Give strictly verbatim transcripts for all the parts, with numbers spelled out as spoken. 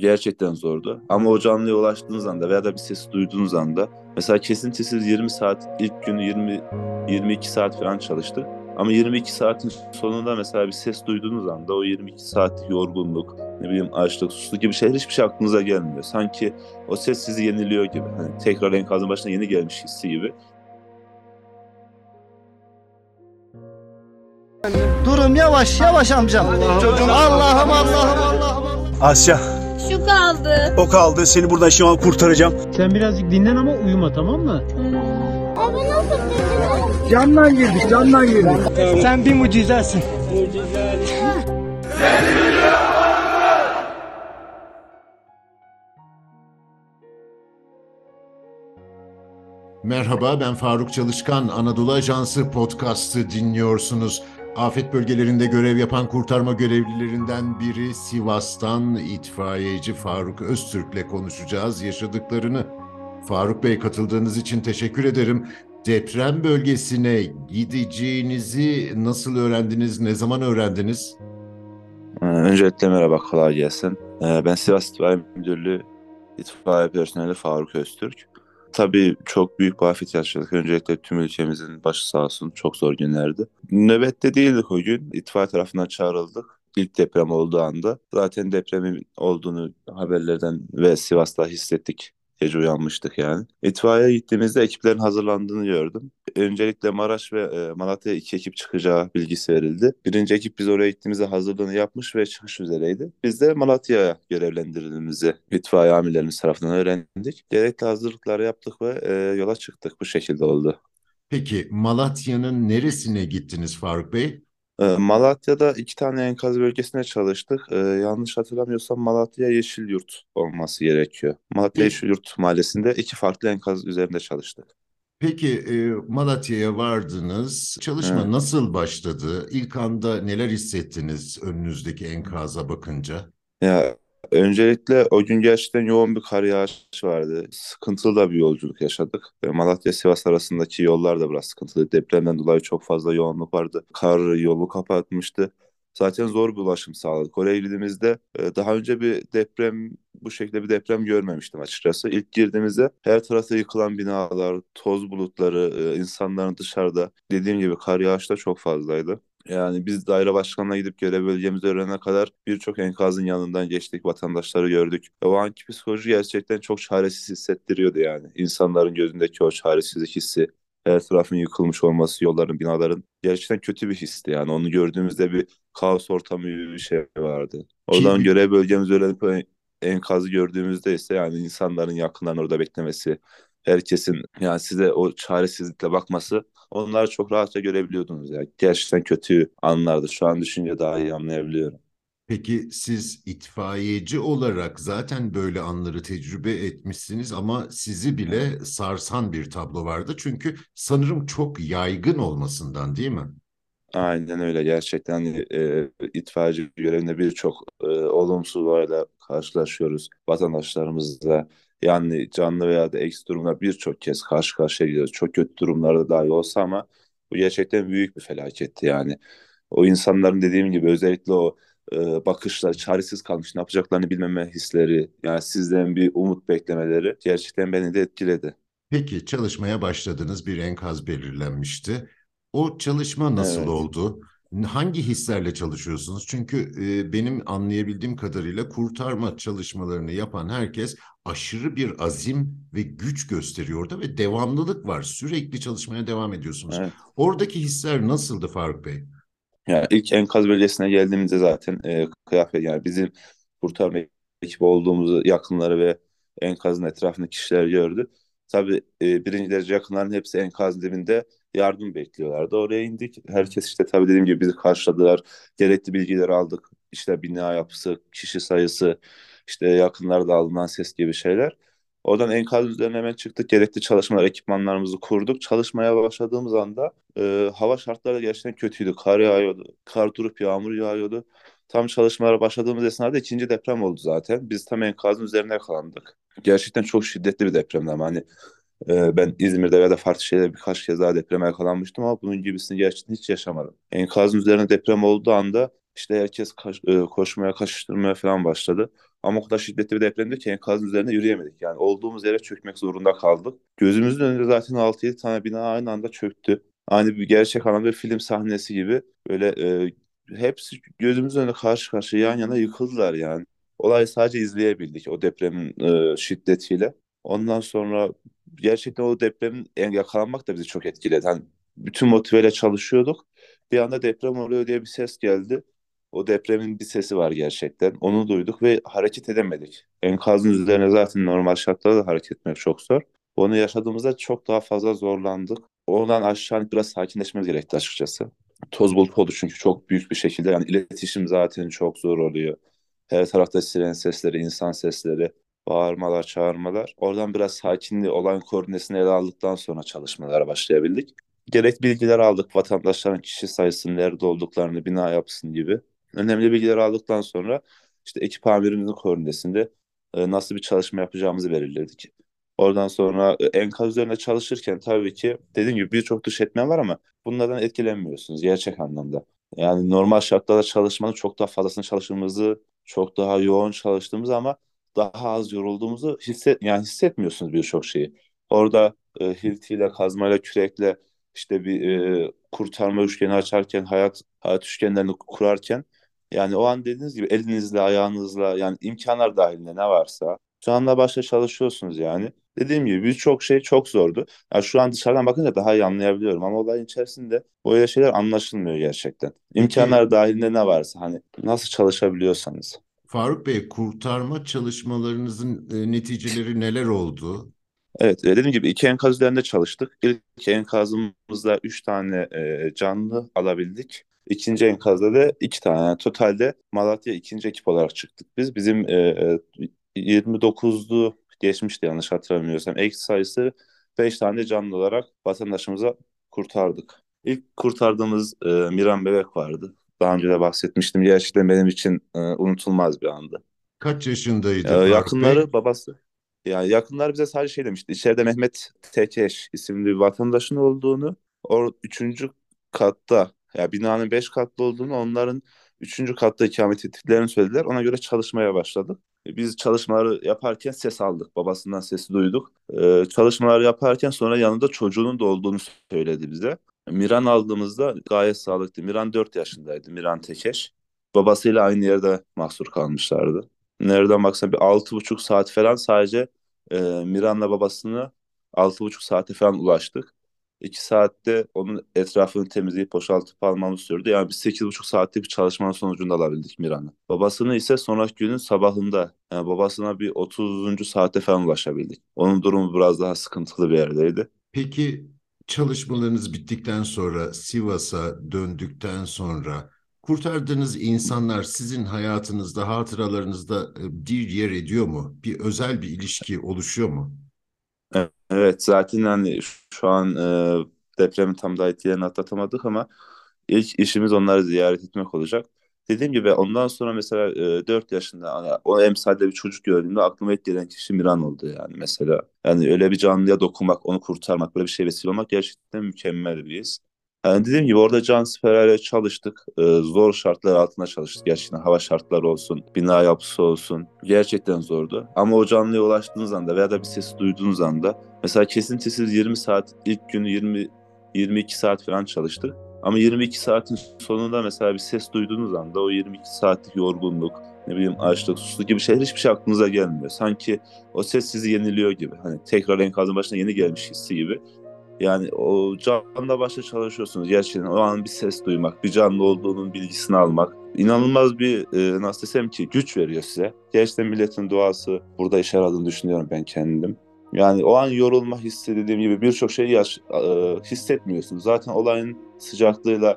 gerçekten zordu. Ama o canlıya ulaştığınız anda veya da bir sesi duyduğunuz anda, mesela kesintisiz yirmi saat, ilk günü yirmi yirmi iki saat falan çalıştı. Ama yirmi iki saatin sonunda mesela bir ses duyduğunuz anda o yirmi iki saat yorgunluk, ne bileyim açlık, susuzluk gibi şeyler hiçbir şey aklınıza gelmiyor. Sanki o ses sizi yeniliyor gibi. Hani tekrar enkazın başına yeni gelmiş hissi gibi. Durum yavaş yavaş amcam. Allah'ım Allah'ım Allah'ım. Asya. Şu kaldı. O kaldı. Seni buradan şu an kurtaracağım. Sen birazcık dinlen ama uyuma, tamam mı? Abi nasıl dinlen? Camdan girdik, camdan girdik. Evet. Sen bir mucizesin. Mucize. Merhaba, ben Faruk Çalışkan. Anadolu Ajansı podcast'ı dinliyorsunuz. Afet bölgelerinde görev yapan kurtarma görevlilerinden biri Sivas'tan itfaiyeci Faruk Öztürk'le konuşacağız yaşadıklarını. Faruk Bey, katıldığınız için teşekkür ederim. Deprem bölgesine gideceğinizi nasıl öğrendiniz, ne zaman öğrendiniz? Öncelikle merhaba, kolay gelsin. Ben Sivas İtfaiye Müdürlüğü İtfaiye Personeli Faruk Öztürk. Tabii çok büyük bir afet yaşadık. Öncelikle tüm ülkemizin başı sağ olsun. Çok zor günlerdi. Nöbette değildik o gün. İtfaiye tarafından çağrıldık. İlk deprem olduğu anda. Zaten depremin olduğunu haberlerden ve Sivas'ta hissettik. Gece uyanmıştık yani. İtfaiye gittiğimizde ekiplerin hazırlandığını gördüm. Öncelikle Maraş ve Malatya'ya iki ekip çıkacağı bilgisi verildi. Birinci ekip biz oraya gittiğimizde hazırlığını yapmış ve çıkış üzereydi. Biz de Malatya'ya görevlendirildiğimizi itfaiye amirlerimiz tarafından öğrendik. Gerekli hazırlıkları yaptık ve yola çıktık. Bu şekilde oldu. Peki Malatya'nın neresine gittiniz Faruk Bey? Malatya'da iki tane enkaz bölgesine çalıştık. Ee, yanlış hatırlamıyorsam Malatya Yeşilyurt olması gerekiyor. Malatya Yeşilyurt mahallesinde iki farklı enkaz üzerinde çalıştık. Peki e, Malatya'ya vardınız. Çalışma evet. Nasıl başladı? İlk anda neler hissettiniz önünüzdeki enkaza bakınca? Ya öncelikle o gün gerçekten yoğun bir kar yağışı vardı. Sıkıntılı da bir yolculuk yaşadık. Malatya-Sivas arasındaki yollar da biraz sıkıntılı. Depremden dolayı çok fazla yoğunluk vardı. Kar yolu kapatmıştı. Zaten zor bir ulaşım sağladık. Oraya girdiğimizde daha önce bir deprem, bu şekilde bir deprem görmemiştim açıkçası. İlk girdiğimizde her tarafta yıkılan binalar, toz bulutları, insanların dışarıda, dediğim gibi kar yağışı da çok fazlaydı. Yani biz daire başkanına gidip görev bölgemizi öğrenene kadar birçok enkazın yanından geçtik, vatandaşları gördük. O anki psikoloji gerçekten çok çaresiz hissettiriyordu yani. İnsanların gözündeki o çaresizlik hissi, her tarafın yıkılmış olması, yolların, binaların gerçekten kötü bir histi yani. Onu gördüğümüzde bir kaos ortamı gibi bir şey vardı. Oradan görev bölgemizi öğrenip enkazı gördüğümüzde ise yani insanların yakınlarını orada beklemesi, herkesin yani size o çaresizlikle bakması, onları çok rahatça görebiliyordunuz ya. Gerçekten kötü anlardı. Şu an düşünce daha iyi anlayabiliyorum. Peki siz itfaiyeci olarak zaten böyle anları tecrübe etmişsiniz ama sizi bile sarsan bir tablo vardı. Çünkü sanırım çok yaygın olmasından, değil mi? Aynen öyle. Gerçekten e, itfaiyeci görevinde birçok e, olumsuz olayla karşılaşıyoruz vatandaşlarımızla. Yani canlı veya da eks durumlar birçok kez karşı karşıya geliyoruz. Çok kötü durumlarda dahi olsa ama bu gerçekten büyük bir felaketti yani. O insanların dediğim gibi özellikle o e, bakışlar, çaresiz kalmış, ne yapacaklarını bilmeme hisleri, yani sizden bir umut beklemeleri gerçekten beni de etkiledi. Peki çalışmaya başladınız, bir enkaz belirlenmişti. O çalışma nasıl evet. oldu? Hangi hislerle çalışıyorsunuz? Çünkü e, benim anlayabildiğim kadarıyla kurtarma çalışmalarını yapan herkes aşırı bir azim ve güç gösteriyor da ve devamlılık var. Sürekli çalışmaya devam ediyorsunuz. Evet. Oradaki hisler nasıldı Faruk Bey? Yani ilk enkaz bölgesine geldiğimizde zaten e, kıyafet, yani bizim kurtarma ekibi olduğumuzu yakınları ve enkazın etrafındaki kişiler gördü. Tabii e, birinci derece yakınların hepsi enkaz dibinde yardım bekliyorlardı. Oraya indik. Herkes işte tabii dediğim gibi bizi karşıladılar. Gerekli bilgileri aldık. İşte bina yapısı, kişi sayısı, işte yakınlarda alınan ses gibi şeyler. Oradan enkaz üzerine hemen çıktık. Gerekli çalışmalar, ekipmanlarımızı kurduk. Çalışmaya başladığımız anda e, hava şartları gerçekten kötüydü. Kar yağıyordu. Kar durup yağmur yağıyordu. Tam çalışmalara başladığımız esnada ikinci deprem oldu zaten. Biz tam enkazın üzerine yakalandık. Gerçekten çok şiddetli bir depremdi ama hani e, ben İzmir'de veya da farklı şeylerde birkaç kez daha depreme yakalanmıştım ama bunun gibisini gerçekten hiç yaşamadım. Enkazın üzerine deprem olduğu anda İşte herkes kaş, e, koşmaya, kaşıştırmaya falan başladı. Ama o kadar şiddetli bir depremdi ki enkazın üzerinde yürüyemedik. Yani olduğumuz yere çökmek zorunda kaldık. Gözümüzün önünde zaten altı yedi tane bina aynı anda çöktü. Aynı bir gerçek anlamda bir film sahnesi gibi. Böyle e, hepsi gözümüzün önünde karşı karşıya yan yana yıkıldılar yani. Olayı sadece izleyebildik o depremin e, şiddetiyle. Ondan sonra gerçekten o depremin yakalanmak da bizi çok etkiledi. Hani bütün motiveyle çalışıyorduk. Bir anda deprem oluyor diye bir ses geldi. O depremin bir sesi var gerçekten. Onu duyduk ve hareket edemedik. Enkazın üzerine zaten normal şartlarda da hareket etmek çok zor. Onu yaşadığımızda çok daha fazla zorlandık. Ondan aşağı biraz sakinleşmemiz gerekti açıkçası. Toz bulup oldu çünkü çok büyük bir şekilde. Yani iletişim zaten çok zor oluyor. Her tarafta siren sesleri, insan sesleri, bağırmalar, çağırmalar. Oradan biraz sakinliği, olan koordinesini ele aldıktan sonra çalışmalara başlayabildik. Gerek bilgiler aldık, vatandaşların kişi sayısının nerede olduklarını, bina yapısını gibi. Önemli bilgiler aldıktan sonra işte ekip amirimizin koordinesinde nasıl bir çalışma yapacağımızı belirledik. Oradan sonra enkaz üzerinde çalışırken tabii ki dediğim gibi birçok dış etmen var ama bunlardan etkilenmiyorsunuz gerçek anlamda. Yani normal şartlarda çalışmanın çok daha fazlasını çalıştığımızı, çok daha yoğun çalıştığımızı ama daha az yorulduğumuzu hisset yani hissetmiyorsunuz birçok şeyi. Orada e, hiltiyle, kazmayla, kürekle işte bir e, kurtarma üçgeni açarken, hayat hayat üçgenlerini kurarken yani o an dediğiniz gibi elinizle, ayağınızla yani imkanlar dahilinde ne varsa şu anla başla çalışıyorsunuz yani. Dediğim gibi birçok şey çok zordu. Yani şu an dışarıdan bakınca daha iyi anlayabiliyorum ama olayın içerisinde böyle şeyler anlaşılmıyor gerçekten. İmkanlar dahilinde ne varsa hani nasıl çalışabiliyorsanız. Faruk Bey, kurtarma çalışmalarınızın e, neticeleri neler oldu? Evet, dediğim gibi iki enkaz üzerinde çalıştık. İlk enkazımızda üç tane e, canlı alabildik. İkinci enkazda da iki tane. Yani totalde Malatya ikinci ekip olarak çıktık biz. Bizim e, yirmi dokuzdu geçmişti yanlış hatırlamıyorsam. Ek sayısı beş tane canlı olarak vatandaşımıza kurtardık. İlk kurtardığımız e, Miran bebek vardı. Daha önce de bahsetmiştim. Gerçekten benim için e, unutulmaz bir andı. Kaç yaşındaydı? E, yakınları Bey? Babası. Yani yakınlar bize sadece şey demişti. İçeride Mehmet Tekeş isimli bir vatandaşın olduğunu, o üçüncü katta, ya yani binanın beş katlı olduğunu, onların üçüncü katta ikamet ettiklerini söylediler. Ona göre çalışmaya başladık. Biz çalışmaları yaparken ses aldık. Babasından sesi duyduk. Ee, çalışmaları yaparken sonra yanında çocuğunun da olduğunu söyledi bize. Miran aldığımızda gayet sağlıklı. Miran dört yaşındaydı. Miran Tekeş. Babasıyla aynı yerde mahsur kalmışlardı. Nereden baksan bir altı buçuk saat falan sadece e, Miran'la babasını altı buçuk saate falan ulaştık. iki saatte onun etrafını temizleyip boşaltıp almamız sürdü. Yani biz sekiz buçuk saatlik bir çalışmanın sonucunda alabildik Miran'ı. Babasını ise sonraki günün sabahında, yani babasına bir otuzuncu saate falan ulaşabildik. Onun durumu biraz daha sıkıntılı bir yerdeydi. Peki çalışmalarınız bittikten sonra, Sivas'a döndükten sonra kurtardığınız insanlar sizin hayatınızda, hatıralarınızda bir yer ediyor mu? Bir özel bir ilişki oluşuyor mu? Evet, zaten hani şu an e, depremin tam da etkilerini atlatamadık ama ilk işimiz onları ziyaret etmek olacak. Dediğim gibi ondan sonra mesela e, dört yaşında o emsalde bir çocuk gördüğümde aklıma ilk gelen kişi Miran oldu yani mesela. Yani öyle bir canlıya dokunmak, onu kurtarmak, böyle bir şey vesile olmak gerçekten mükemmel bir his. Yani dediğim gibi orada canseverlerle çalıştık, ee, zor şartlar altında çalıştık gerçekten, hava şartları olsun, bina yapısı olsun, gerçekten zordu. Ama o canlıya ulaştığınız anda veya da bir sesi duyduğunuz anda, mesela kesintisiz yirmi saat, ilk günü yirmi yirmi iki saat falan çalıştık. Ama yirmi iki saatin sonunda mesela bir ses duyduğunuz anda o yirmi iki saatlik yorgunluk, ne bileyim açlık, susuzluk gibi şeyler hiçbir şey aklınıza gelmiyor. Sanki o ses sizi yeniliyor gibi, hani tekrar enkazın başına yeni gelmiş hissi gibi. Yani o canla başla çalışıyorsunuz gerçekten. O an bir ses duymak, bir canlı olduğunun bilgisini almak inanılmaz bir e, nasıl desem ki güç veriyor size. Gerçekten milletin duası burada işe yaradığını düşünüyorum ben kendim. Yani o an yorulma hissi, dediğim gibi birçok şeyi yaş, e, hissetmiyorsunuz. Zaten olayın sıcaklığıyla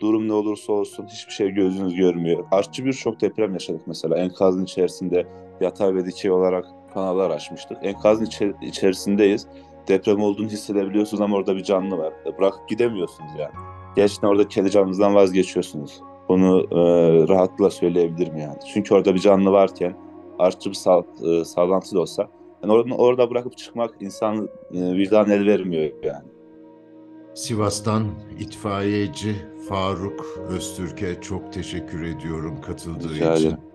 durum ne olursa olsun hiçbir şey gözünüz görmüyor. Artçı birçok deprem yaşadık mesela. Enkazın içerisinde yatay ve dikey olarak kanallar açmıştık. Enkazın içer- içerisindeyiz. Deprem olduğunu hissedebiliyorsunuz ama orada bir canlı var. Bırakıp gidemiyorsunuz yani. Gerçekten orada kendi canınızdan vazgeçiyorsunuz. Bunu e, rahatlıkla söyleyebilirim yani. Çünkü orada bir canlı varken, artçı bir sal, e, sallantı da olsa, yani orada, orada bırakıp çıkmak insan e, vicdan el vermiyor yani. Sivas'tan itfaiyeci Faruk Öztürk'e çok teşekkür ediyorum katıldığı için.